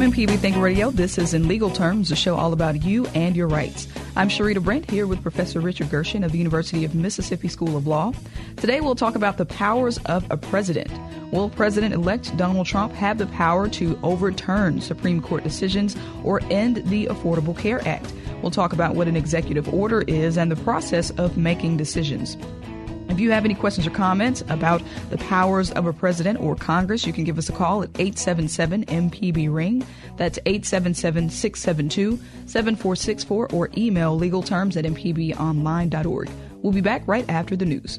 From MPB Think Radio, this is In Legal Terms, a show all about you and your rights. I'm Sherita Brent here with Professor Richard Gershon of the University of Mississippi School of Law. Today we'll talk about the powers of a president. Will President-elect Donald Trump have the power to overturn Supreme Court decisions or end the Affordable Care Act? We'll talk about what an executive order is and the process of making decisions. If you have any questions or comments about the powers of a president or Congress, you can give us a call at 877-MPB-RING. That's 877-672-7464 or email legalterms@mpbonline.org. We'll be back right after the news.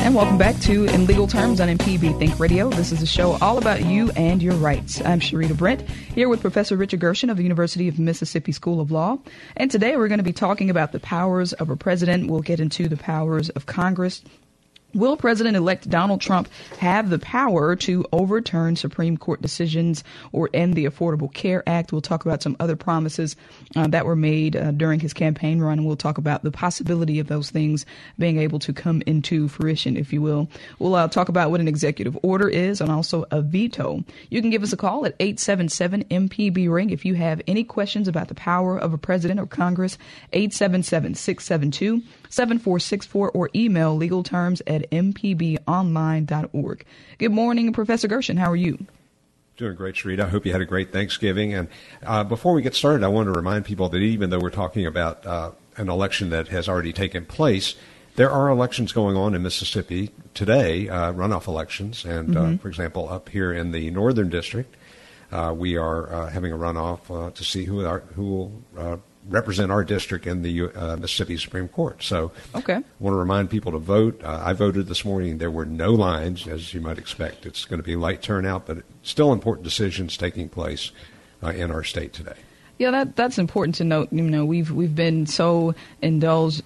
And welcome back to In Legal Terms on MPB Think Radio. This is a show all about you and your rights. I'm Sherita Brent here with Professor Richard Gershon of the University of Mississippi School of Law. And today we're going to be talking about the powers of a president. We'll get into the powers of Congress. Will President-elect Donald Trump have the power to overturn Supreme Court decisions or end the Affordable Care Act? We'll talk about some other promises that were made during his campaign run, and we'll talk about the possibility of those things being able to come into fruition, if you will. We'll talk about what an executive order is and also a veto. You can give us a call at 877-MPB-RING if you have any questions about the power of a president or Congress, 877-672-7464 or email legalterms@mpbonline.org. Good morning, Professor Gershon. How are you? Doing great, Sherita. I hope you had a great Thanksgiving. And before we get started, I want to remind people that even though we're talking about an election that has already taken place, there are elections going on in Mississippi today, runoff elections. And, for example, up here in the Northern District, we are having a runoff to see who will represent our district in the Mississippi Supreme Court. So I want to remind people to vote. I voted this morning. There were no lines, as you might expect. It's going to be light turnout, but still important decisions taking place in our state today. Yeah, that's important to note. You know, we've been so engulfed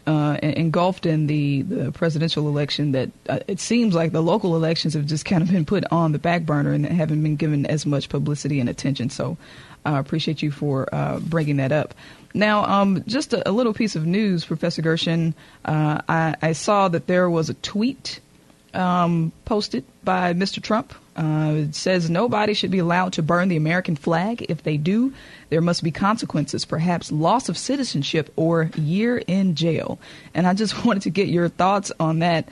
in the presidential election that it seems like the local elections have just kind of been put on the back burner and haven't been given as much publicity and attention. So I appreciate you for bringing that up. Now, just a little piece of news, Professor Gershon. I saw that there was a tweet posted by Mr. Trump. It says nobody should be allowed to burn the American flag. If they do, there must be consequences, perhaps loss of citizenship or year in jail. And I just wanted to get your thoughts on that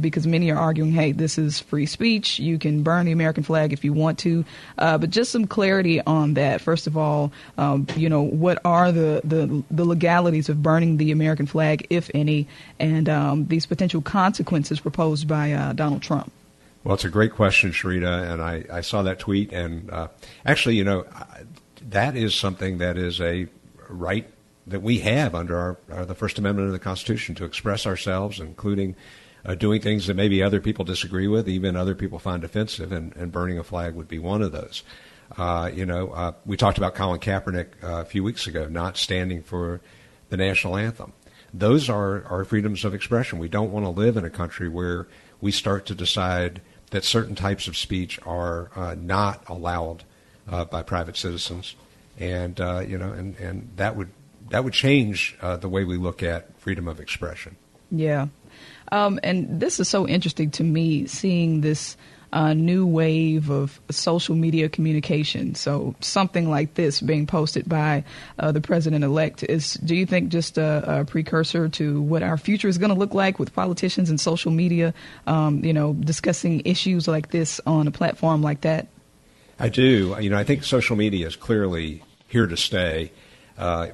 because many are arguing, hey, this is free speech. You can burn the American flag if you want to. But just some clarity on that. First of all, what are the legalities of burning the American flag, if any, and these potential consequences proposed by Donald Trump? Well, it's a great question, Sherita, and I saw that tweet. And actually, that is something that is a right that we have under the First Amendment of the Constitution to express ourselves, including doing things that maybe other people disagree with, even other people find offensive, and burning a flag would be one of those. We talked about Colin Kaepernick a few weeks ago, not standing for the national anthem. Those are our freedoms of expression. We don't want to live in a country where we start to decide that certain types of speech are not allowed by private citizens, and and that would change the way we look at freedom of expression. Yeah, and this is so interesting to me, seeing this new wave of social media communication. So something like this being posted by the president-elect is, do you think, just a precursor to what our future is going to look like with politicians and social media, discussing issues like this on a platform like that? I do. I think social media is clearly here to stay.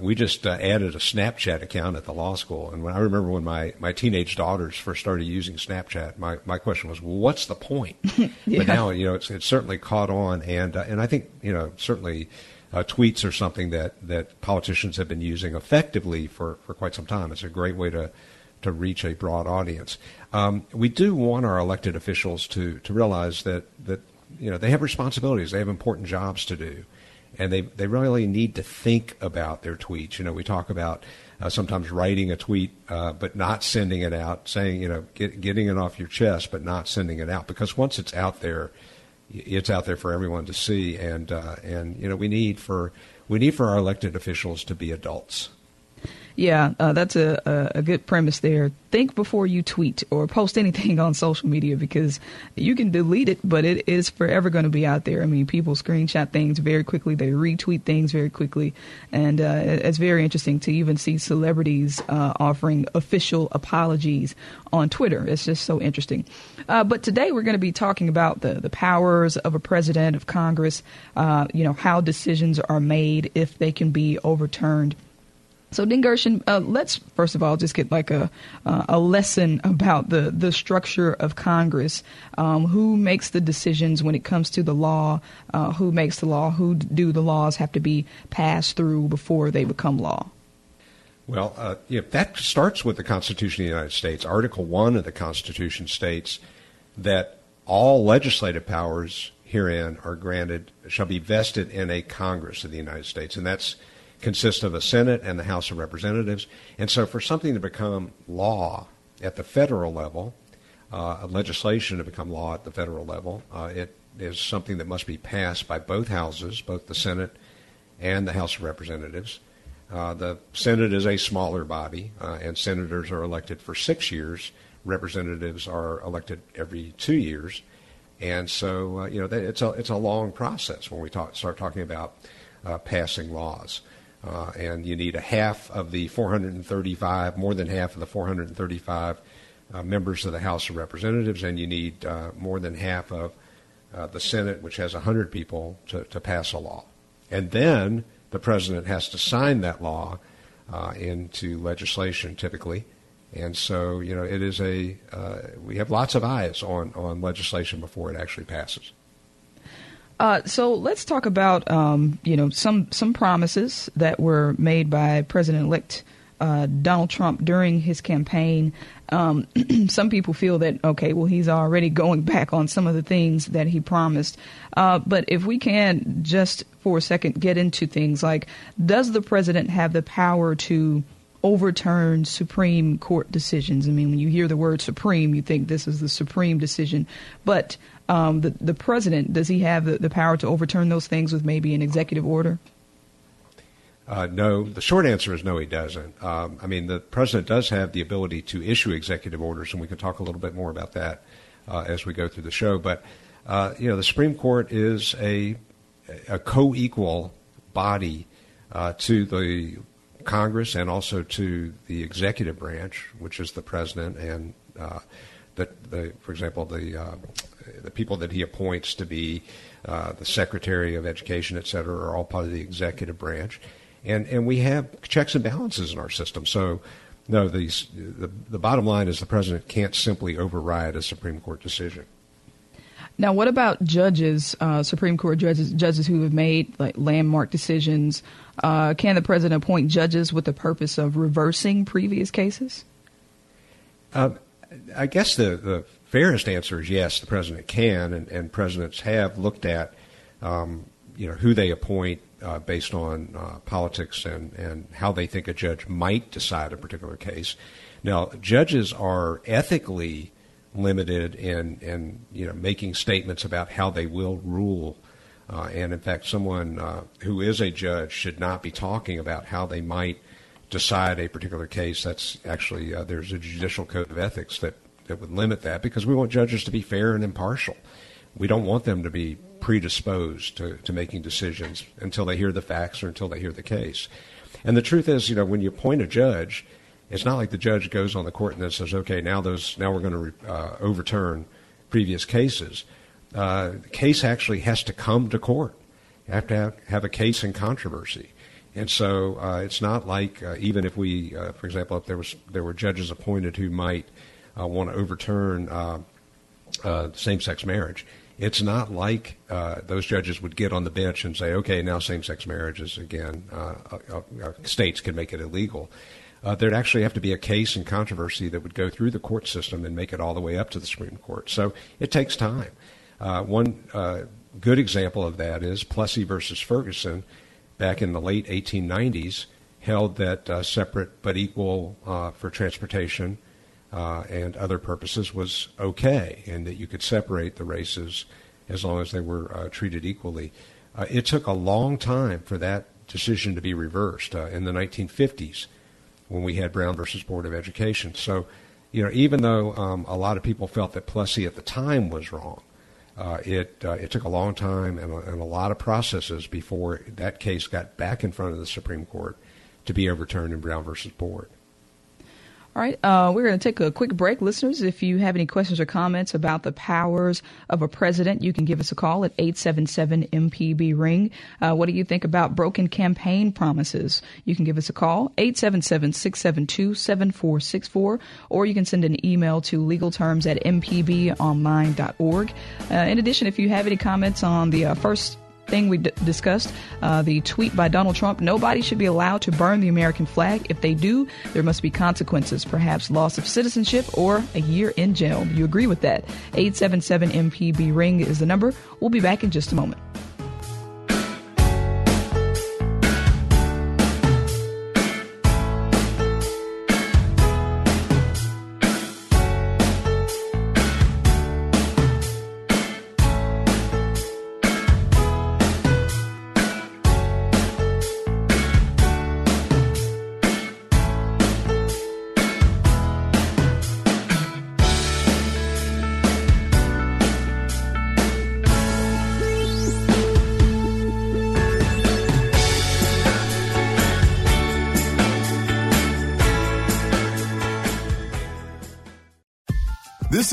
We just added a Snapchat account at the law school. And when I remember when my teenage daughters first started using Snapchat, my question was, well, what's the point? Yeah. But now, it's certainly caught on. And I think, certainly tweets are something that politicians have been using effectively for quite some time. It's a great way to to reach a broad audience. We do want our elected officials to realize that you know, they have responsibilities, they have important jobs to do, and they really need to think about their tweets. You know, we talk about sometimes writing a tweet but not sending it out, saying, you know, getting it off your chest but not sending it out, because once it's out there for everyone to see, and you know, we need for our elected officials to be adults. Yeah, that's a good premise there. Think before you tweet or post anything on social media, because you can delete it, but it is forever going to be out there. I mean, people screenshot things very quickly. They retweet things very quickly. And it's very interesting to even see celebrities offering official apologies on Twitter. It's just so interesting. But today we're going to be talking about the powers of a president, of Congress, you know, how decisions are made, if they can be overturned. So, Dean Gershon, let's first of all just get like a lesson about the structure of Congress. Who makes the decisions when it comes to the law? Who makes the law? Who do the laws have to be passed through before they become law? Well, yeah, that starts with the Constitution of the United States. Article 1 of the Constitution states that all legislative powers herein are granted, shall be vested in a Congress of the United States, and that's consists of a Senate and the House of Representatives. And so for something to become law at the federal level, legislation to become law at the federal level, it is something that must be passed by both houses, both the Senate and the House of Representatives. The Senate is a smaller body, and senators are elected for 6 years. Representatives are elected every 2 years. And so, you know, it's a long process when we start talking about passing laws. And you need more than half of the 435 members of the House of Representatives, and you need more than half of the Senate, which has 100 people, to pass a law. And then the president has to sign that law into legislation, typically. And so, you know, it is we have lots of eyes on legislation before it actually passes. So let's talk about, you know, some promises that were made by President-elect Donald Trump during his campaign. Some people feel that, okay, well, he's already going back on some of the things that he promised. But if we can just for a second get into things like, does the president have the power to overturn Supreme Court decisions? I mean, when you hear the word Supreme, you think this is the supreme decision. But the president, does he have the power to overturn those things with maybe an executive order? No. The short answer is no, he doesn't. I mean, the president does have the ability to issue executive orders, and we can talk a little bit more about that as we go through the show. But, you know, the Supreme Court is a co-equal body to the Congress and also to the executive branch, which is the president and for example, the people that he appoints to be the Secretary of Education, et cetera, are all part of the executive branch, and we have checks and balances in our system. So, no, the bottom line is the president can't simply override a Supreme Court decision. Now, what about judges, Supreme Court judges who have made like landmark decisions? Can the president appoint judges with the purpose of reversing previous cases? I guess the fairest answer is yes, the president can, and presidents have looked at, you know, who they appoint based on politics and how they think a judge might decide a particular case. Now, judges are ethically limited in you know, making statements about how they will rule. And in fact, someone who is a judge should not be talking about how they might decide a particular case. That's actually, there's a judicial code of ethics that would limit that, because we want judges to be fair and impartial. We don't want them to be predisposed to making decisions until they hear the facts or until they hear the case. And the truth is, you know, when you appoint a judge, it's not like the judge goes on the court and then says, okay, now we're going to overturn previous cases. The case actually has to come to court. You have to have a case in controversy. And so it's not like even if we, for example, if there were judges appointed who might want to overturn same-sex marriage, it's not like those judges would get on the bench and say, okay, now same-sex marriages again, states can make it illegal. there'd actually have to be a case and controversy that would go through the court system and make it all the way up to the Supreme Court. So it takes time. One good example of that is Plessy versus Ferguson back in the late 1890s held that separate but equal for transportation and other purposes was okay, and that you could separate the races as long as they were treated equally. It took a long time for that decision to be reversed in the 1950s when we had Brown versus Board of Education. So, you know, even though a lot of people felt that Plessy at the time was wrong, it took a long time and a lot of processes before that case got back in front of the Supreme Court to be overturned in Brown versus Board. All right, we're going to take a quick break. Listeners, if you have any questions or comments about the powers of a president, you can give us a call at 877-MPB-RING. What do you think about broken campaign promises? You can give us a call, 877-672-7464, or you can send an email to legalterms@mpbonline.org. In addition, if you have any comments on the first thing we discussed, the tweet by Donald Trump, nobody should be allowed to burn the American flag. If they do, there must be consequences, perhaps loss of citizenship or a year in jail. You agree with that? 877-MPB-RING is the number. We'll be back in just a moment. This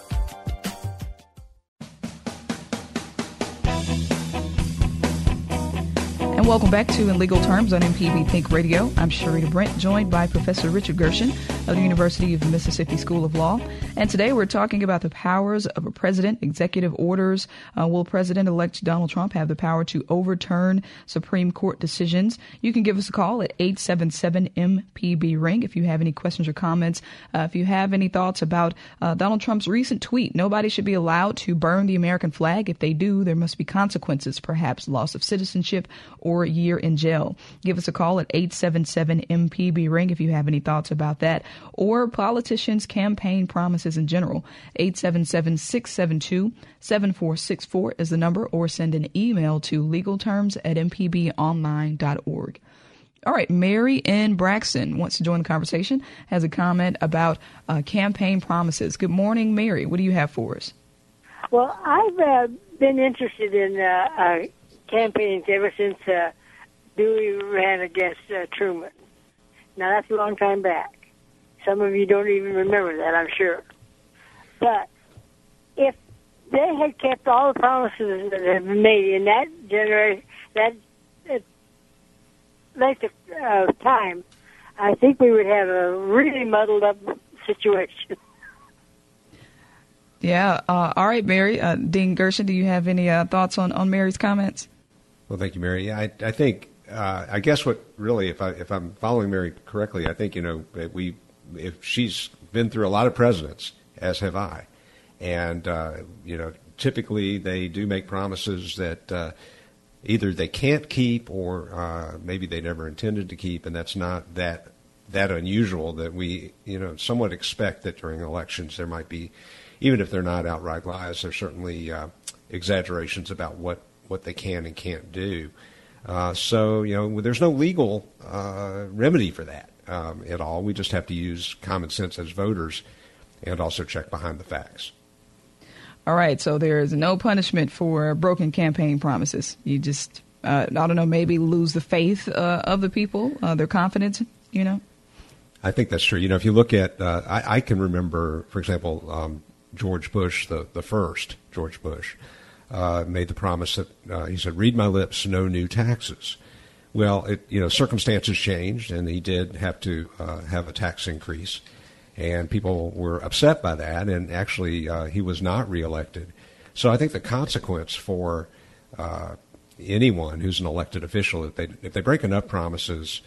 And welcome back to In Legal Terms on MPB Think Radio. I'm Sherita Brent, joined by Professor Richard Gershon of the University of Mississippi School of Law. And today we're talking about the powers of a president, executive orders. Will President-elect Donald Trump have the power to overturn Supreme Court decisions? You can give us a call at 877-MPB-RING if you have any questions or comments. If you have any thoughts about Donald Trump's recent tweet, nobody should be allowed to burn the American flag. If they do, there must be consequences, perhaps loss of citizenship or a year in jail. Give us a call at 877-MPB-RING if you have any thoughts about that, or politicians' campaign promises in general. 877-672-7464 is the number, or send an email to legalterms@mpbonline.org. All right, Mary Ann Braxton wants to join the conversation, has a comment about campaign promises. Good morning, Mary. What do you have for us? Well, I've been interested in campaigns ever since Dewey ran against Truman. Now, that's a long time back. Some of you don't even remember that, I'm sure. But if they had kept all the promises that have been made in that generation, that length of time, I think we would have a really muddled up situation. Yeah. All right, Mary. Dean Gershon, do you have any thoughts on Mary's comments? Well, thank you, Mary. I think, I guess what really, if I'm following Mary correctly, I think, you know, if she's been through a lot of presidents, as have I, and, you know, typically they do make promises that either they can't keep or maybe they never intended to keep, and that's not that unusual that we, you know, somewhat expect that during elections there might be, even if they're not outright lies, there's certainly exaggerations about what they can and can't do. So, you know, there's no legal remedy for that at all. We just have to use common sense as voters and also check behind the facts. All right. So there is no punishment for broken campaign promises. You just, I don't know, maybe lose the faith of the people, their confidence, you know? I think that's true. You know, if you look at, I can remember, for example, George Bush, the first George Bush, made the promise that he said, "Read my lips, no new taxes." Well, you know, circumstances changed, and he did have to have a tax increase, and people were upset by that, and actually he was not reelected. So I think the consequence for anyone who's an elected official, if they break enough promises,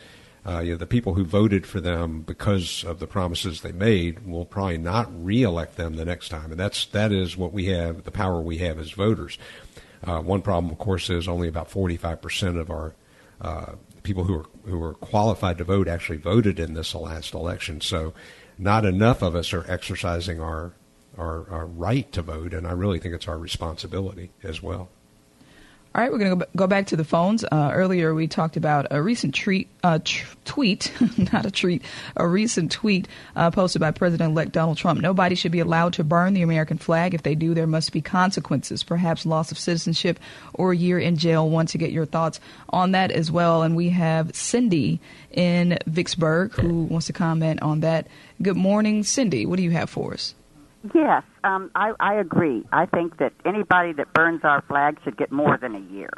the people who voted for them because of the promises they made will probably not reelect them the next time. And that is what we have, the power we have as voters. One problem, of course, is only about 45% of our people who are qualified to vote actually voted in this last election. So not enough of us are exercising our right to vote, and I really think it's our responsibility as well. All right, we're going to go back to the phones. Earlier, we talked about a recent tweet posted by President-elect Donald Trump. Nobody should be allowed to burn the American flag. If they do, there must be consequences, perhaps loss of citizenship or a year in jail. Want to get your thoughts on that as well. And we have Cindy in Vicksburg who wants to comment on that. Good morning, Cindy. What do you have for us? Yes, I agree. I think that anybody that burns our flag should get more than a year.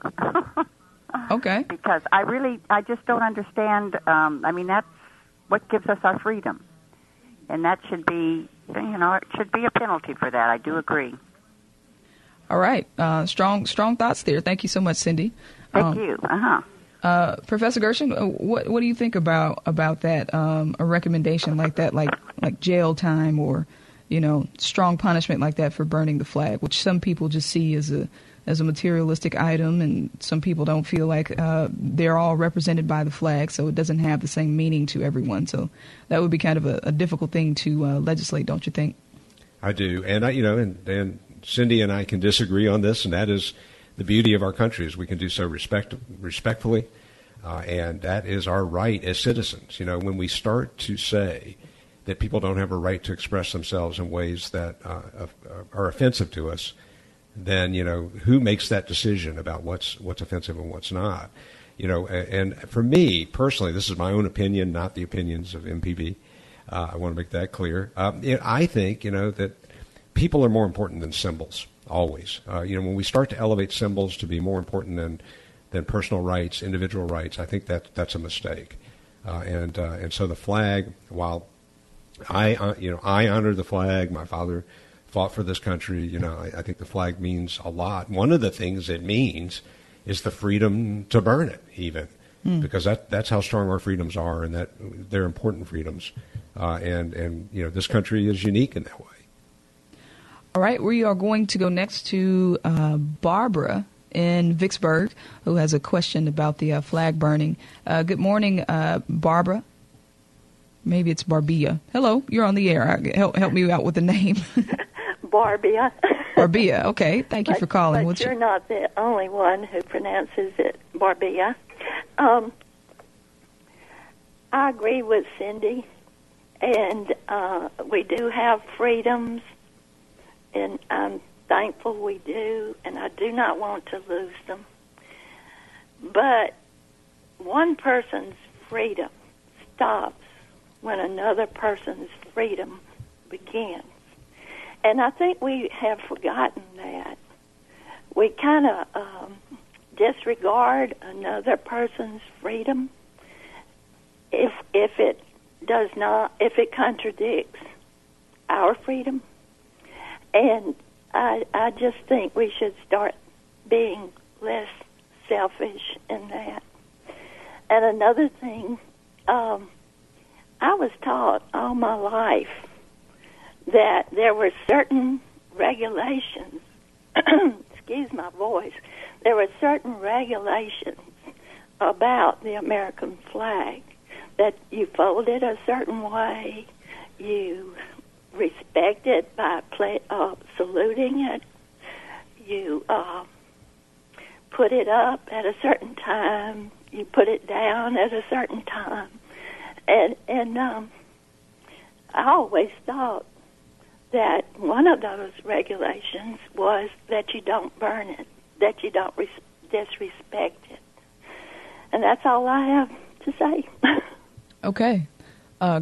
Okay. Because I just don't understand. That's what gives us our freedom. And that should be, it should be a penalty for that. I do agree. All right. Strong thoughts there. Thank you so much, Cindy. Thank you. Uh-huh. Professor Gershon, what do you think about that, a recommendation like that, like jail time or strong punishment like that for burning the flag, which some people just see as a materialistic item, and some people don't feel like they're all represented by the flag, so it doesn't have the same meaning to everyone. So that would be kind of a difficult thing to legislate, don't you think? I do, and I Cindy and I can disagree on this, and that is the beauty of our country is we can do so respectfully, and that is our right as citizens. When we start to say that people don't have a right to express themselves in ways that are offensive to us, then, who makes that decision about what's offensive and what's not? And for me personally, this is my own opinion, not the opinions of MPB. I want to make that clear. I think, that people are more important than symbols, always. When we start to elevate symbols to be more important than personal rights, individual rights, I think that's a mistake. And so the flag, while I honor the flag. My father fought for this country. I think the flag means a lot. One of the things it means is the freedom to burn it, even because that's how strong our freedoms are, and that they're important freedoms. And this country is unique in that way. All right, we are going to go next to Barbara in Vicksburg, who has a question about the flag burning. Good morning, Barbara. Maybe it's Barbia. Hello, you're on the air. Help me out with the name. Barbia. Barbia, okay. Thank you for calling. But you're not the only one who pronounces it Barbia. I agree with Cindy, and we do have freedoms, and I'm thankful we do, and I do not want to lose them. But one person's freedom stops when another person's freedom begins. And I think we have forgotten that. We kind of disregard another person's freedom if it does not, if it contradicts our freedom. And I just think we should start being less selfish in that. And another thing, I was taught all my life that there were certain regulations, excuse my voice, there were certain regulations about the American flag, that you fold it a certain way, you respect it by saluting it, you put it up at a certain time, you put it down at a certain time. And I always thought that one of those regulations was that you don't burn it, that you don't disrespect it. And that's all I have to say. Okay.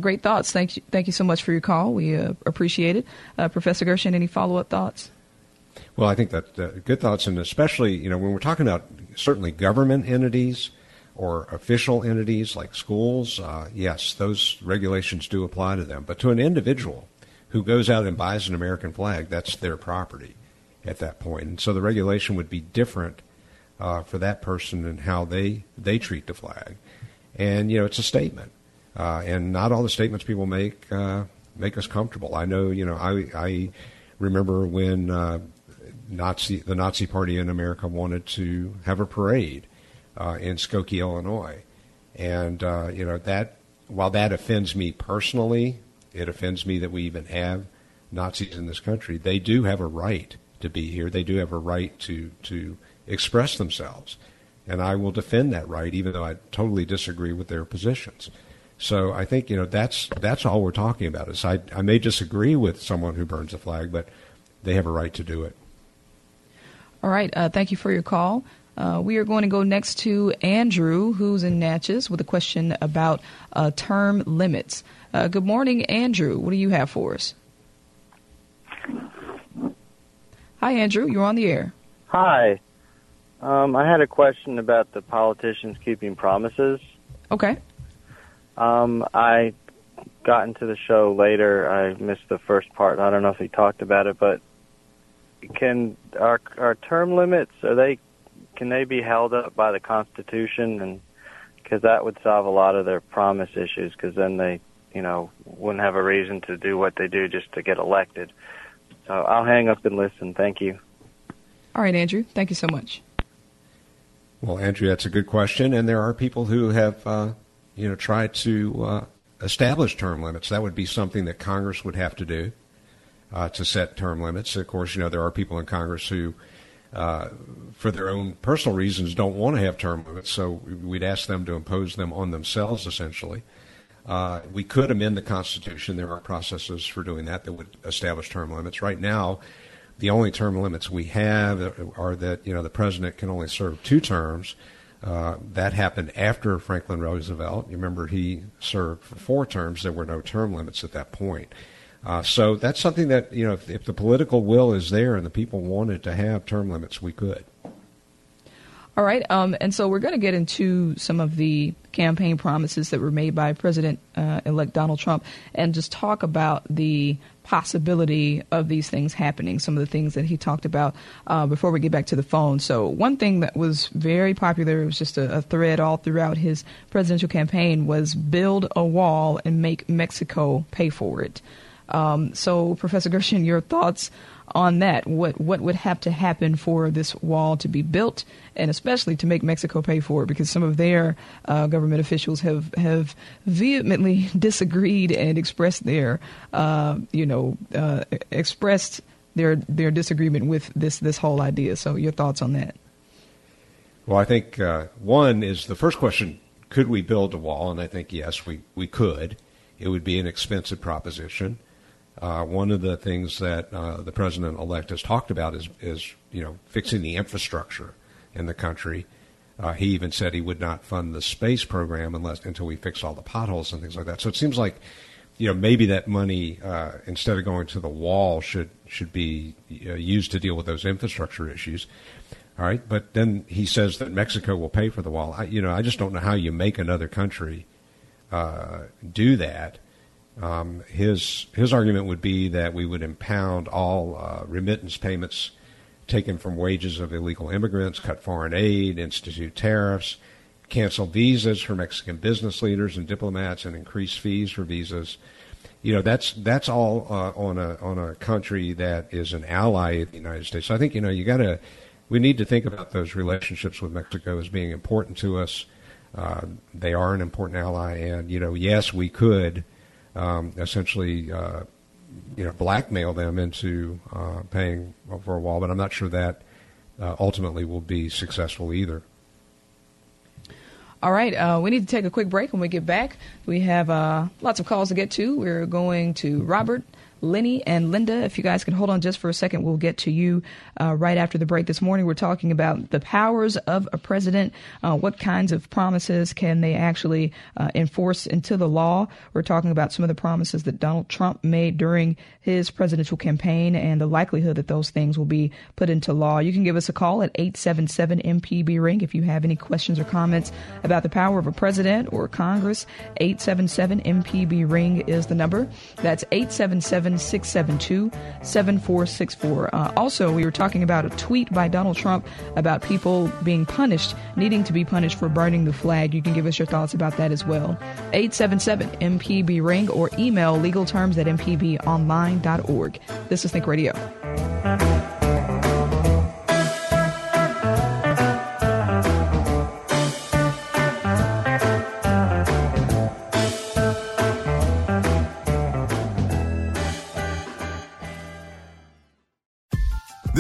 Great thoughts. Thank you so much for your call. We appreciate it. Professor Gershon, any follow-up thoughts? Well, I think that good thoughts, and especially, when we're talking about certainly government entities, or official entities like schools, yes, those regulations do apply to them. But to an individual who goes out and buys an American flag, that's their property at that point. And so the regulation would be different for that person and how they treat the flag. And, you know, it's a statement. And not all the statements people make make us comfortable. I know, you know, I remember when the Nazi Party in America wanted to have a parade in Skokie, Illinois. And, you know, that while that offends me personally, it offends me that we even have Nazis in this country. They do have a right to be here. They do have a right to express themselves. And I will defend that right, even though I totally disagree with their positions. So I think, you know, that's all we're talking about is I may disagree with someone who burns a flag, but they have a right to do it. All right. Thank you for your call. We are going to go next to Andrew, who's in Natchez, with a question about term limits. Good morning, Andrew. What do you have for us? Hi, Andrew. You're on the air. Hi. I had a question about the politicians keeping promises. Okay. I got into the show later. I missed the first part. I don't know if he talked about it, but can our term limits, can they be held up by the Constitution? And because that would solve a lot of their promise issues, because then they, you know, wouldn't have a reason to do what they do just to get elected. So I'll hang up and listen. Thank you. All right, Andrew. Thank you so much. Well, Andrew, that's a good question. And there are people who have, you know, tried to establish term limits. That would be something that Congress would have to do to set term limits. Of course, you know, there are people in Congress who, for their own personal reasons, don't want to have term limits, so we'd ask them to impose them on themselves, essentially. We could amend the Constitution. There are processes for doing that that would establish term limits. Right now, the only term limits we have are that, you know, the president can only serve 2 terms. That happened after Franklin Roosevelt. You remember he served for 4 terms. There were no term limits at that point. So that's something that, you know, if the political will is there and the people wanted to have term limits, we could. All right. And so we're going to get into some of the campaign promises that were made by President-elect Donald Trump and just talk about the possibility of these things happening, some of the things that he talked about before we get back to the phone. So one thing that was very popular, it was just a thread all throughout his presidential campaign, was build a wall and make Mexico pay for it. So, Professor Gershon, your thoughts on that? What would have to happen for this wall to be built, and especially to make Mexico pay for it? Because some of their government officials have vehemently disagreed and expressed their expressed their disagreement with this whole idea. So, your thoughts on that? Well, I think one is the first question: could we build a wall? And I think yes, we could. It would be an expensive proposition. One of the things that the president-elect has talked about is you know, fixing the infrastructure in the country. He even said he would not fund the space program until we fix all the potholes and things like that. So it seems like, you know, maybe that money instead of going to the wall should be used to deal with those infrastructure issues. All right, but then he says that Mexico will pay for the wall. I just don't know how you make another country do that. His argument would be that we would impound all remittance payments taken from wages of illegal immigrants, cut foreign aid, institute tariffs, cancel visas for Mexican business leaders and diplomats, and increase fees for visas. You know, that's all on a country that is an ally of the United States. So I think, you know, we need to think about those relationships with Mexico as being important to us. They are an important ally, and, you know, yes, we could essentially, you know, blackmail them into paying for a wall, but I'm not sure that ultimately will be successful either. All right, we need to take a quick break. When we get back, we have lots of calls to get to. We're going to Robert, Lenny and Linda. If you guys can hold on just for a second, we'll get to you right after the break. This morning we're talking about the powers of a president. What kinds of promises can they actually enforce into the law? We're talking about some of the promises that Donald Trump made during his presidential campaign and the likelihood that those things will be put into law. You can give us a call at 877-MPB-RING if you have any questions or comments about the power of a president or Congress. 877-MPB-RING is the number. That's 877-672-7464. Also, we were talking about a tweet by Donald Trump about people being punished, needing to be punished for burning the flag. You can give us your thoughts about that as well. 877-MPB-RING or email legalterms@mpbonline.org. This is Think Radio.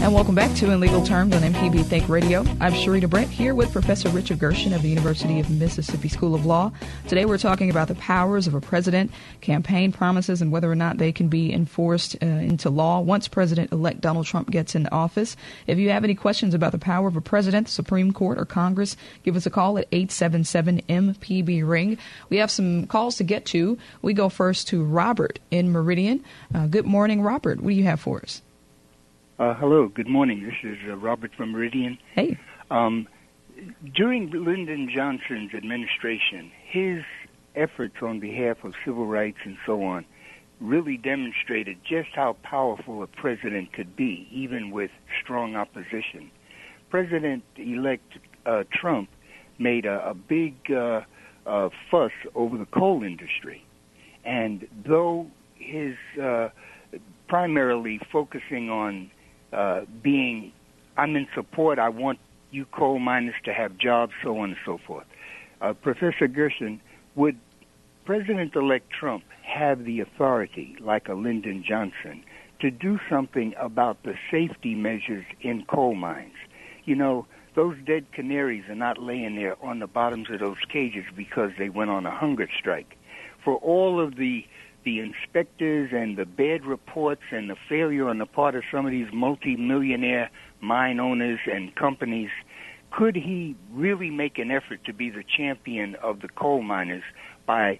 And welcome back to In Legal Terms on MPB Think Radio. I'm Sherita Brent here with Professor Richard Gershon of the University of Mississippi School of Law. Today we're talking about the powers of a president, campaign promises, and whether or not they can be enforced into law once President-elect Donald Trump gets in office. If you have any questions about the power of a president, the Supreme Court, or Congress, give us a call at 877-MPB-RING. We have some calls to get to. We go first to Robert in Meridian. Good morning, Robert. What do you have for us? Hello. Good morning. This is Robert from Meridian. Hey. During Lyndon Johnson's administration, his efforts on behalf of civil rights and so on really demonstrated just how powerful a president could be, even with strong opposition. President-elect Trump made a big fuss over the coal industry, and though his primarily focusing on being, I'm in support, I want you coal miners to have jobs, so on and so forth. Professor Gershon, would President-elect Trump have the authority, like a Lyndon Johnson, to do something about the safety measures in coal mines? You know, those dead canaries are not laying there on the bottoms of those cages because they went on a hunger strike. For all of the inspectors and the bad reports and the failure on the part of some of these multimillionaire mine owners and companies, could he really make an effort to be the champion of the coal miners by,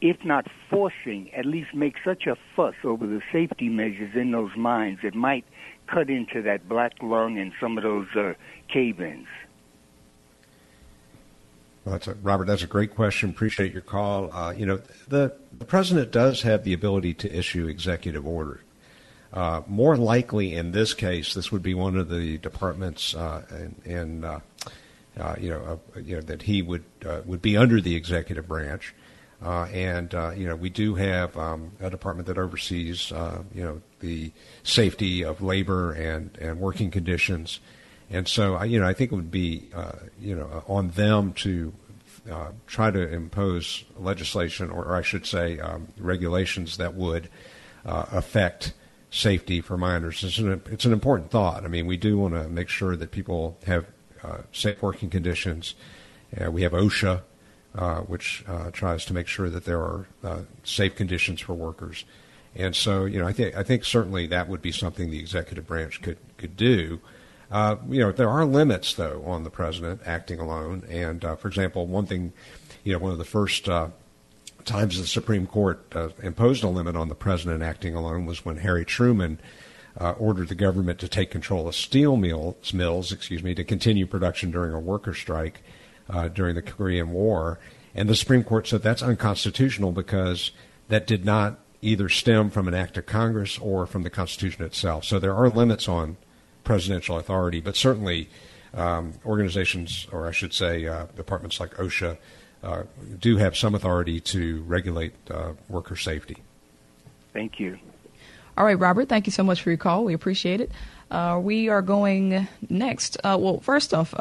if not forcing, at least make such a fuss over the safety measures in those mines that might cut into that black lung and some of those cave-ins? Well, Robert, that's a great question. Appreciate your call. The president does have the ability to issue executive orders. More likely in this case, this would be one of the departments that he would be under the executive branch. We do have a department that oversees the safety of labor and working conditions. And so, I think it would be, on them to try to impose legislation, or I should say regulations that would affect safety for minors. It's an important thought. I mean, we do want to make sure that people have safe working conditions. We have OSHA, which tries to make sure that there are safe conditions for workers. And so, I think certainly that would be something the executive branch could do. There are limits, though, on the president acting alone. And, for example, one thing, one of the first times the Supreme Court imposed a limit on the president acting alone was when Harry Truman ordered the government to take control of steel mills, to continue production during a worker strike during the Korean War. And the Supreme Court said that's unconstitutional because that did not either stem from an act of Congress or from the Constitution itself. So there are limits on presidential authority, but certainly organizations, or I should say departments like OSHA, do have some authority to regulate worker safety. Thank you. All right, Robert, thank you so much for your call. We appreciate it. We are going next. First off,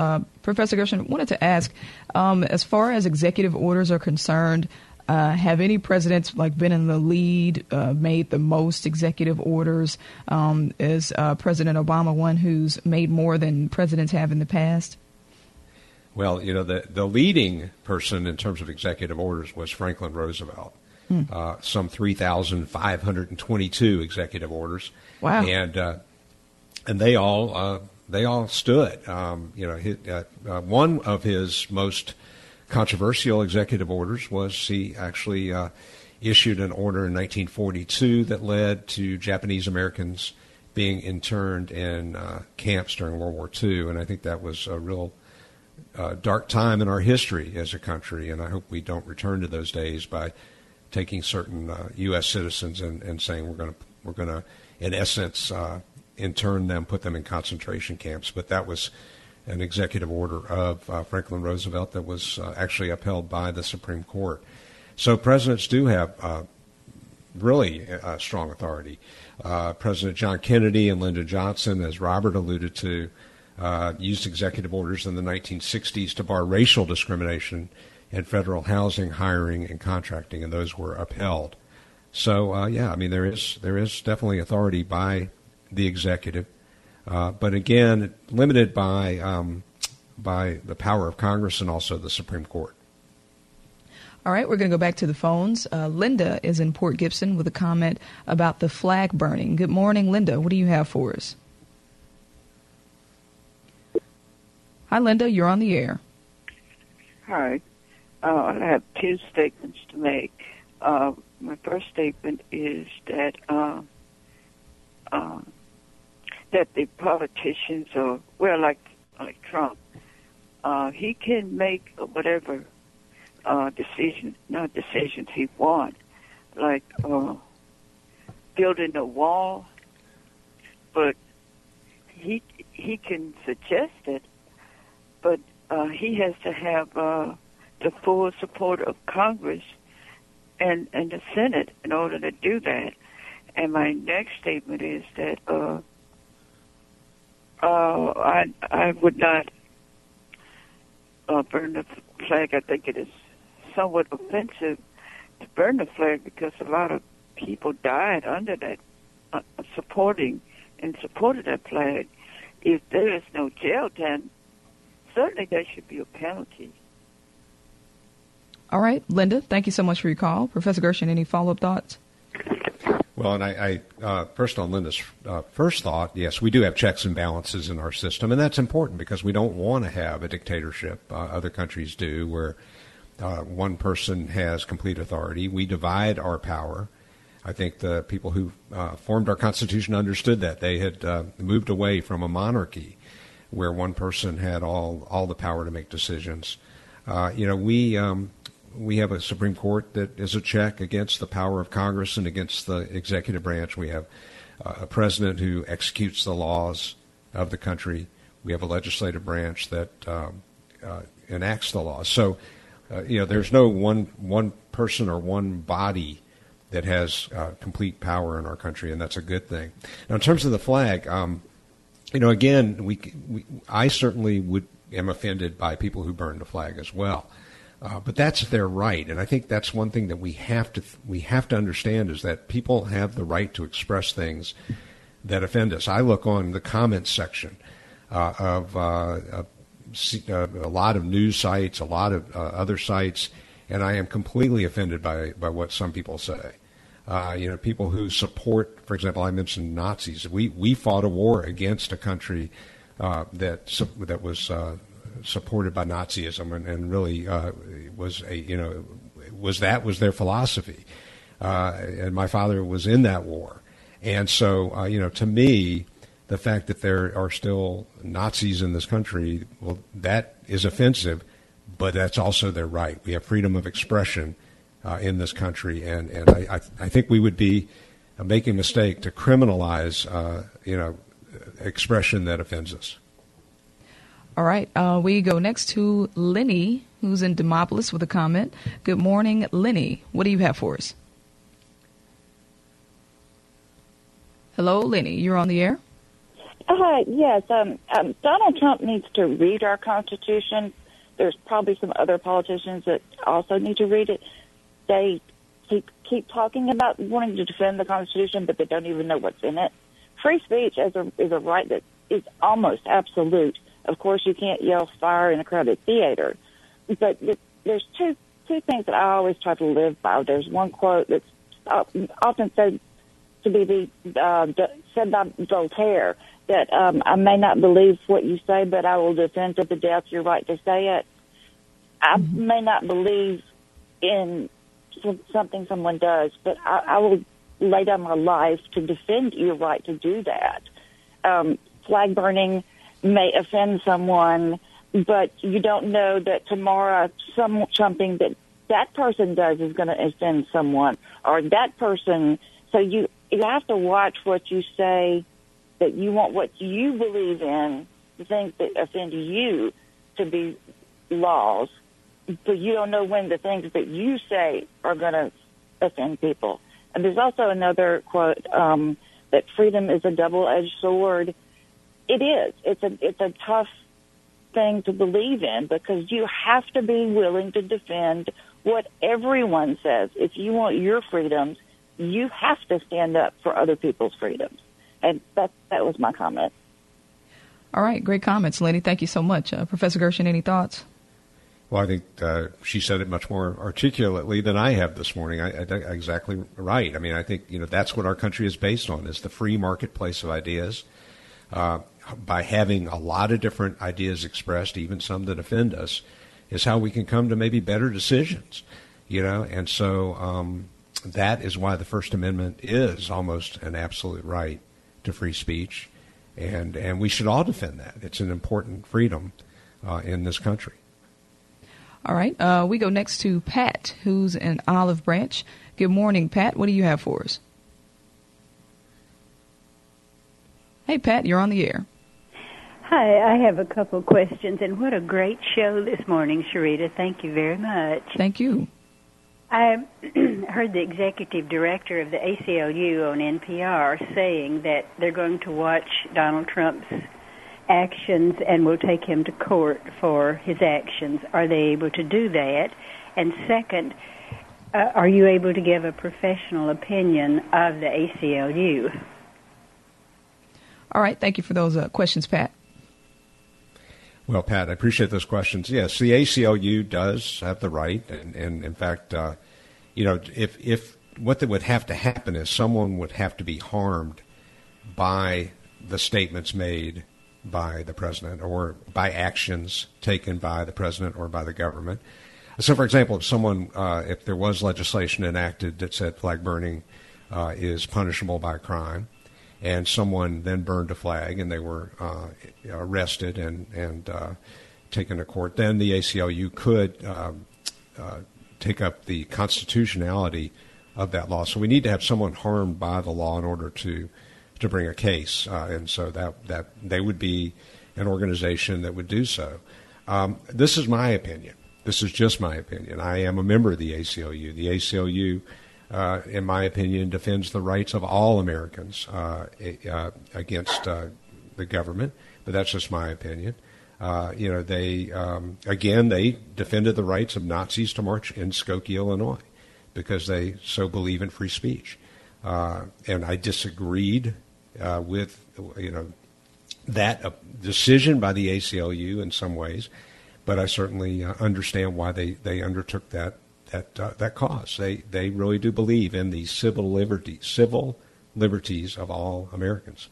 Professor Gershon, wanted to ask, as far as executive orders are concerned, Have any presidents like been in the lead, made the most executive orders? Is President Obama one who's made more than presidents have in the past? Well, you know, the leading person in terms of executive orders was Franklin Roosevelt. Some 3,522 executive orders. Wow. And they all stood. You know, one of his most controversial executive orders was he actually issued an order in 1942 that led to Japanese Americans being interned in camps during World War II. And I think that was a real dark time in our history as a country. And I hope we don't return to those days by taking certain U.S. citizens and saying we're going to, in essence, intern them, put them in concentration camps. But that was an executive order of Franklin Roosevelt that was actually upheld by the Supreme Court. So presidents do have really strong authority. President John Kennedy and Lyndon Johnson, as Robert alluded to, used executive orders in the 1960s to bar racial discrimination in federal housing, hiring, and contracting, and those were upheld. So, yeah, I mean, there is definitely authority by the executive. But again, limited by the power of Congress and also the Supreme Court. All right, we're going to go back to the phones. Linda is in Port Gibson with a comment about the flag burning. Good morning, Linda. What do you have for us? Hi, Linda. You're on the air. Hi. I have two statements to make. My first statement is that that the politicians, or well, like Trump, he can make whatever decisions he wants, like building a wall. But he can suggest it, but he has to have the full support of Congress and the Senate in order to do that. And my next statement is that. I would not burn the flag. I think it is somewhat offensive to burn the flag because a lot of people died under that, supported that flag. If there is no jail time, certainly there should be a penalty. All right, Linda, thank you so much for your call. Professor Gershon, any follow-up thoughts? Well, and I first on Linda's first thought, yes, we do have checks and balances in our system, and that's important because we don't want to have a dictatorship. Other countries do, where one person has complete authority. We divide our power. I think the people who formed our Constitution understood that. They had moved away from a monarchy where one person had all the power to make decisions. You know, we have a Supreme Court that is a check against the power of Congress and against the executive branch. We have a president who executes the laws of the country. We have a legislative branch that enacts the laws. So, you know, there's no one person or one body that has complete power in our country, and that's a good thing. Now, in terms of the flag, you know, again, I certainly am offended by people who burn the flag as well. But that's their right, and I think that's one thing that we have to understand is that people have the right to express things that offend us. I look on the comments section of a lot of news sites, a lot of other sites, and I am completely offended by what some people say. You know, people who support, for example, I mentioned Nazis. We fought a war against a country that was. Supported by Nazism and really was a, you know, was their philosophy. And my father was in that war. And so, you know, to me, the fact that there are still Nazis in this country, well, that is offensive, but that's also their right. We have freedom of expression in this country. And I think we would be making a mistake to criminalize, you know, expression that offends us. All right, we go next to Lenny, who's in Demopolis with a comment. Good morning, Lenny. What do you have for us? Hello, Lenny. You're on the air. Yes. Donald Trump needs to read our Constitution. There's probably some other politicians that also need to read it. they keep talking about wanting to defend the Constitution, but they don't even know what's in it. Free speech is a right that is almost absolute. Of course, you can't yell fire in a crowded theater. But there's two things that I always try to live by. There's one quote that's often said to be said by Voltaire, that I may not believe what you say, but I will defend to the death your right to say it. I may not believe in something someone does, but I will lay down my life to defend your right to do that. Flag burning may offend someone, but you don't know that tomorrow something that person does is going to offend someone or that person. So you have to watch what you say, that you want what you believe in, the things that offend you to be laws, but you don't know when the things that you say are going to offend people. And there's also another quote that freedom is a double-edged sword. It is. It's a tough thing to believe in because you have to be willing to defend what everyone says. If you want your freedoms, you have to stand up for other people's freedoms. And that was my comment. All right. Great comments, lady. Thank you so much. Professor Gershon, any thoughts? Well, I think she said it much more articulately than I have this morning. I exactly right. I mean, I think, that's what our country is based on, is the free marketplace of ideas. By having a lot of different ideas expressed, even some that offend us, is how we can come to maybe better decisions, And so that is why the First Amendment is almost an absolute right to free speech, and we should all defend that. It's an important freedom in this country. All right. We go next to Pat, who's in Olive Branch. Good morning, Pat. What do you have for us? Hey, Pat, you're on the air. Hi. I have a couple questions, and what a great show this morning, Sherita. Thank you very much. Thank you. I heard the executive director of the ACLU on NPR saying that they're going to watch Donald Trump's actions and will take him to court for his actions. Are they able to do that? And second, are you able to give a professional opinion of the ACLU? All right. Thank you for those questions, Pat. Well, Pat, I appreciate those questions. Yes, the ACLU does have the right. And in fact, if what that would have to happen is someone would have to be harmed by the statements made by the president or by actions taken by the president or by the government. So, for example, if there was legislation enacted that said flag burning is punishable by crime, and someone then burned a flag and they were arrested and taken to court, then the ACLU could take up the constitutionality of that law. So we need to have someone harmed by the law in order to bring a case. And so that they would be an organization that would do so. This is my opinion. This is just my opinion. I am a member of the ACLU. The ACLU, in my opinion, defends the rights of all Americans against the government. But that's just my opinion. They, again, they defended the rights of Nazis to march in Skokie, Illinois, because they so believe in free speech. And I disagreed with, that decision by the ACLU in some ways, but I certainly understand why they undertook that cause. They really do believe in the civil liberties of all Americans.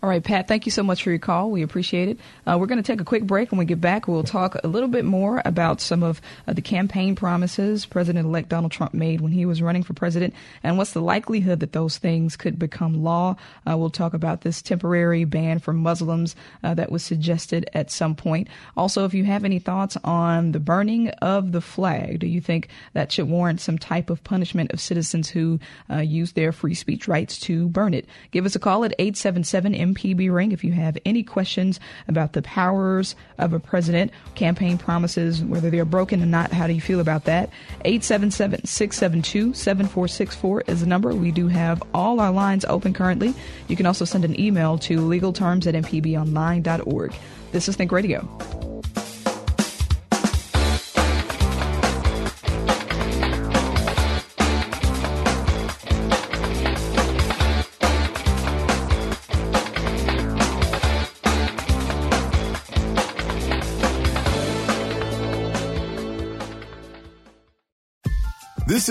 All right, Pat, thank you so much for your call. We appreciate it. We're going to take a quick break. When we get back, we'll talk a little bit more about some of the campaign promises President-elect Donald Trump made when he was running for president and what's the likelihood that those things could become law. We'll talk about this temporary ban for Muslims that was suggested at some point. Also, if you have any thoughts on the burning of the flag, do you think that should warrant some type of punishment of citizens who use their free speech rights to burn it? Give us a call at 877-MPB Ring if you have any questions about the powers of a president, campaign promises, whether they're broken or not. How do you feel about that? 877-672-7464 is the number. We do have all our lines open currently. You can also send an email to legalterms@mpbonline.org. This is Think Radio. This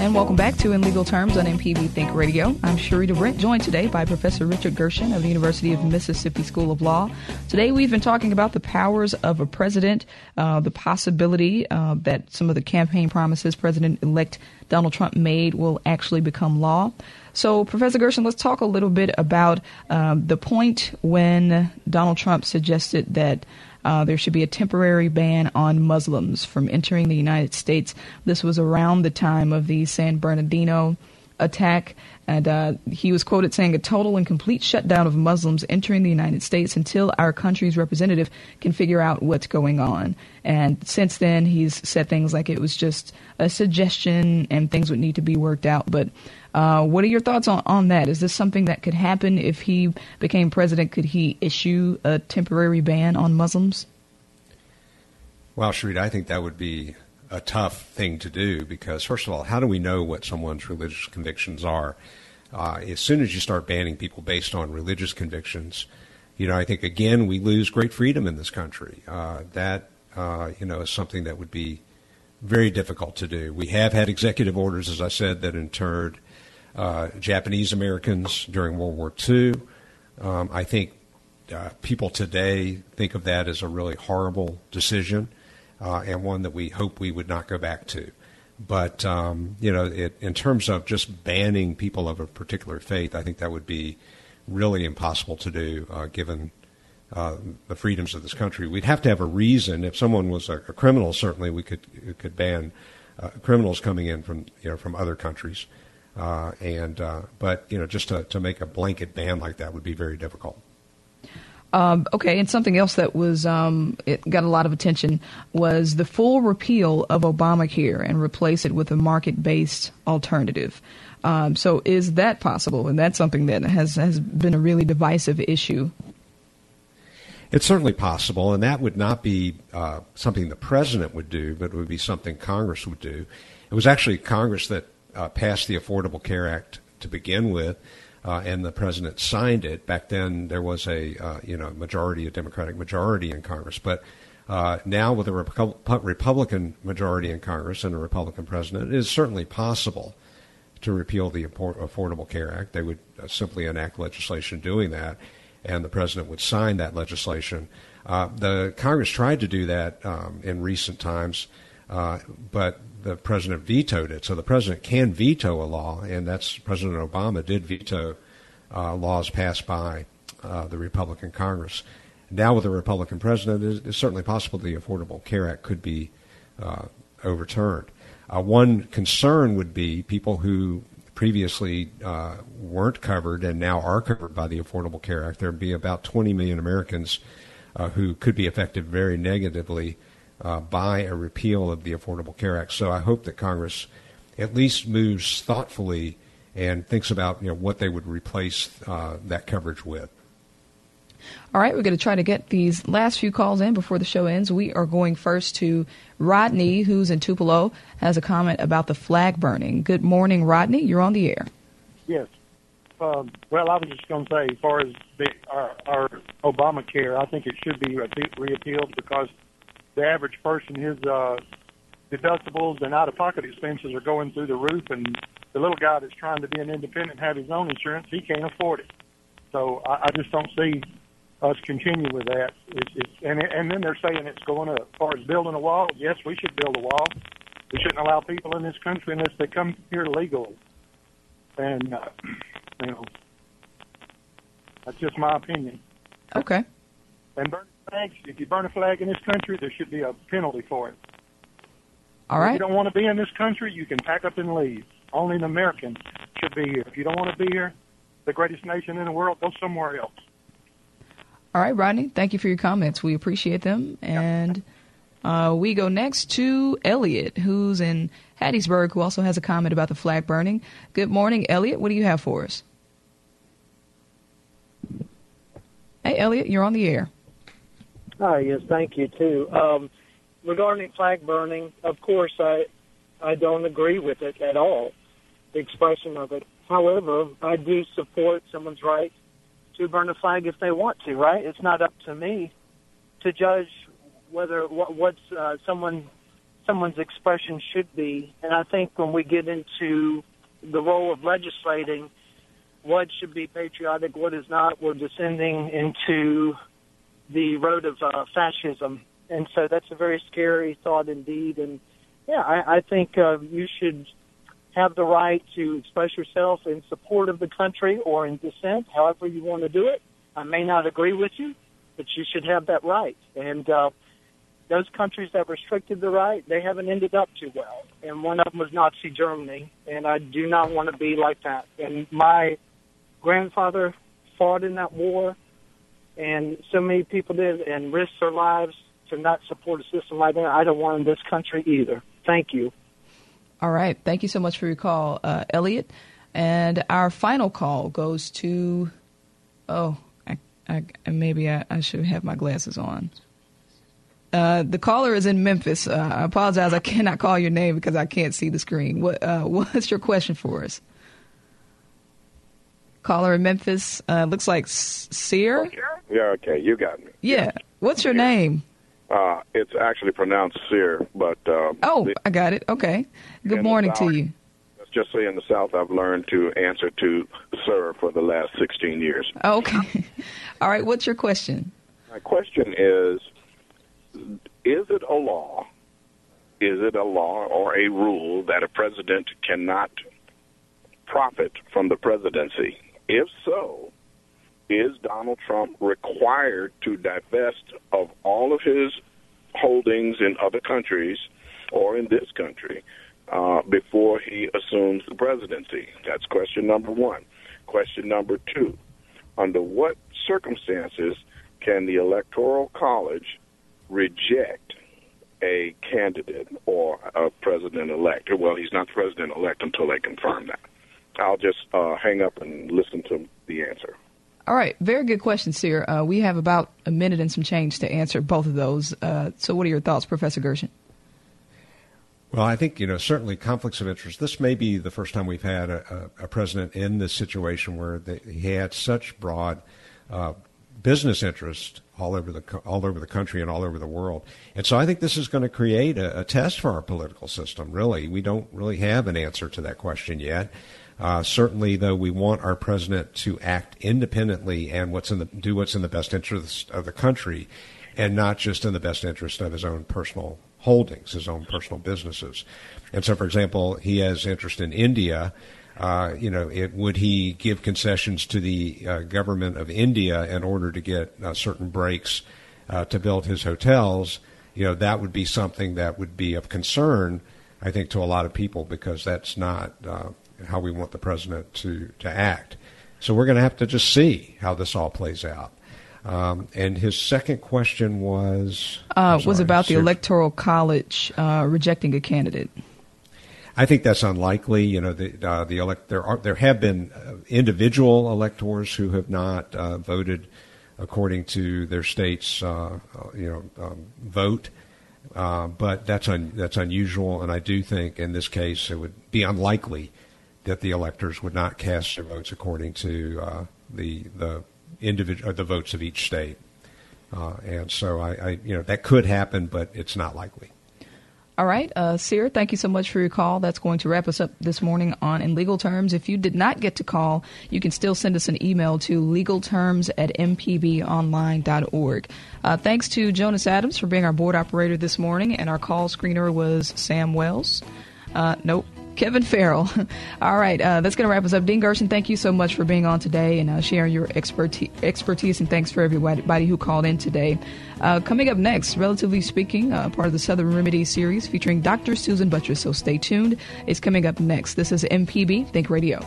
And welcome back to In Legal Terms on MPB Think Radio. I'm Sherita Brent, joined today by Professor Richard Gershon of the University of Mississippi School of Law. Today we've been talking about the powers of a president, the possibility that some of the campaign promises President-elect Donald Trump made will actually become law. So, Professor Gershon, let's talk a little bit about the point when Donald Trump suggested that there should be a temporary ban on Muslims from entering the United States. This was around the time of the San Bernardino attack, and he was quoted saying, "A total and complete shutdown of Muslims entering the United States until our country's representative can figure out what's going on." And since then, he's said things like it was just a suggestion and things would need to be worked out. But what are your thoughts on that? Is this something that could happen if he became president? Could he issue a temporary ban on Muslims? Well, Sherita, I think that would be a tough thing to do because, first of all, how do we know what someone's religious convictions are? As soon as you start banning people based on religious convictions, I think, again, we lose great freedom in this country. That is something that would be very difficult to do. We have had executive orders, as I said, that interred Japanese Americans during World War II. I think people today think of that as a really horrible decision. And one that we hope we would not go back to. But, in terms of just banning people of a particular faith, I think that would be really impossible to do given the freedoms of this country. We'd have to have a reason. If someone was a criminal, certainly we could ban criminals coming in from, from other countries. But just to make a blanket ban like that would be very difficult. Okay, and something else that was it got a lot of attention was the full repeal of Obamacare and replace it with a market-based alternative. So is that possible? And that's something that has been a really divisive issue. It's certainly possible, and that would not be something the president would do, but it would be something Congress would do. It was actually Congress that passed the Affordable Care Act to begin with. And the president signed it. Back then, there was a Democratic majority in Congress. But now with a Republican majority in Congress and a Republican president, it is certainly possible to repeal the Affordable Care Act. They would simply enact legislation doing that, and the president would sign that legislation. The Congress tried to do that in recent times, but the president vetoed it. So the president can veto a law, and that's President Obama did veto laws passed by the Republican Congress. Now with a Republican president, it's certainly possible the Affordable Care Act could be overturned. One concern would be people who previously weren't covered and now are covered by the Affordable Care Act. There would be about 20 million Americans who could be affected very negatively by a repeal of the Affordable Care Act. So I hope that Congress at least moves thoughtfully and thinks about what they would replace that coverage with. All right, we're going to try to get these last few calls in before the show ends. We are going first to Rodney, who's in Tupelo, has a comment about the flag burning. Good morning, Rodney. You're on the air. Yes. Well, I was just going to say, as far as our Obamacare, I think it should be repealed because the average person, his deductibles and out-of-pocket expenses are going through the roof, and the little guy that's trying to be an independent and have his own insurance, he can't afford it. So I just don't see us continue with that. And then they're saying it's going up. As far as building a wall, yes, we should build a wall. We shouldn't allow people in this country unless they come here legally. And, that's just my opinion. Okay. And if you burn a flag in this country, there should be a penalty for it. All right. If you don't want to be in this country, you can pack up and leave. Only an American should be here. If you don't want to be here, the greatest nation in the world, go somewhere else. All right, Rodney, thank you for your comments. We appreciate them. And we go next to Elliot, who's in Hattiesburg, who also has a comment about the flag burning. Good morning, Elliot. What do you have for us? Hey, Elliot, you're on the air. Yes, thank you, too. regarding flag burning, of course, I don't agree with it at all, the expression of it. However, I do support someone's right to burn a flag if they want to, right? It's not up to me to judge whether someone's expression should be. And I think when we get into the role of legislating what should be patriotic, what is not, we're descending into the road of fascism. And so that's a very scary thought indeed. And, yeah, I think you should have the right to express yourself in support of the country or in dissent, however you want to do it. I may not agree with you, but you should have that right. And those countries that restricted the right, they haven't ended up too well. And one of them was Nazi Germany, and I do not want to be like that. And my grandfather fought in that war, and so many people did, and risked their lives to not support a system like that. I don't want in this country either. Thank you. All right. Thank you so much for your call, Elliot. And our final call goes to, maybe I should have my glasses on. The caller is in Memphis. I apologize. I cannot call your name because I can't see the screen. What's your question for us? Caller in Memphis. Looks like Sear. Yeah, okay. You got me. Yeah. What's your name? It's actually pronounced Sear, but... I got it. Okay. Good morning to you. Let's just say in the South, I've learned to answer to Sir for the last 16 years. Okay. All right. What's your question? My question is it a law? Is it a law or a rule that a president cannot profit from the presidency? If so, is Donald Trump required to divest of all of his holdings in other countries or in this country before he assumes the presidency? That's question number one. Question number two, under what circumstances can the Electoral College reject a candidate or a president-elect? Well, he's not president-elect until they confirm that. I'll just hang up and listen to the answer. All right. Very good questions here. We have about a minute and some change to answer both of those. So what are your thoughts, Professor Gershon? Well, I think, certainly conflicts of interest. This may be the first time we've had a president in this situation where he had such broad business interest all over the country and all over the world. And so I think this is going to create a test for our political system, really. We don't really have an answer to that question yet. Certainly, though, we want our president to act independently and do what's in the best interest of the country and not just in the best interest of his own personal holdings, his own personal businesses. And so, for example, he has interest in India. Would he give concessions to the government of India in order to get certain breaks to build his hotels? That would be something that would be of concern, I think, to a lot of people, because that's not how we want the president to act. So we're going to have to just see how this all plays out. And his second question was about the Electoral College rejecting a candidate. I think that's unlikely. There have been individual electors who have not voted according to their state's vote, but that's unusual. And I do think in this case it would be unlikely that the electors would not cast their votes according to the individual the votes of each state. And so I that could happen, but it's not likely. All right, Sear, thank you so much for your call. That's going to wrap us up this morning on In Legal Terms. If you did not get to call, you can still send us an email to legalterms@mpbonline.org. Thanks to Jonas Adams for being our board operator this morning, and our call screener was Sam Wells. Kevin Farrell. All right, that's going to wrap us up. Dean Gershon, thank you so much for being on today and sharing your expertise, and thanks for everybody who called in today. Coming up next, Relatively Speaking, part of the Southern Remedy series featuring Dr. Susan Butcher, so stay tuned. It's coming up next. This is MPB Think Radio.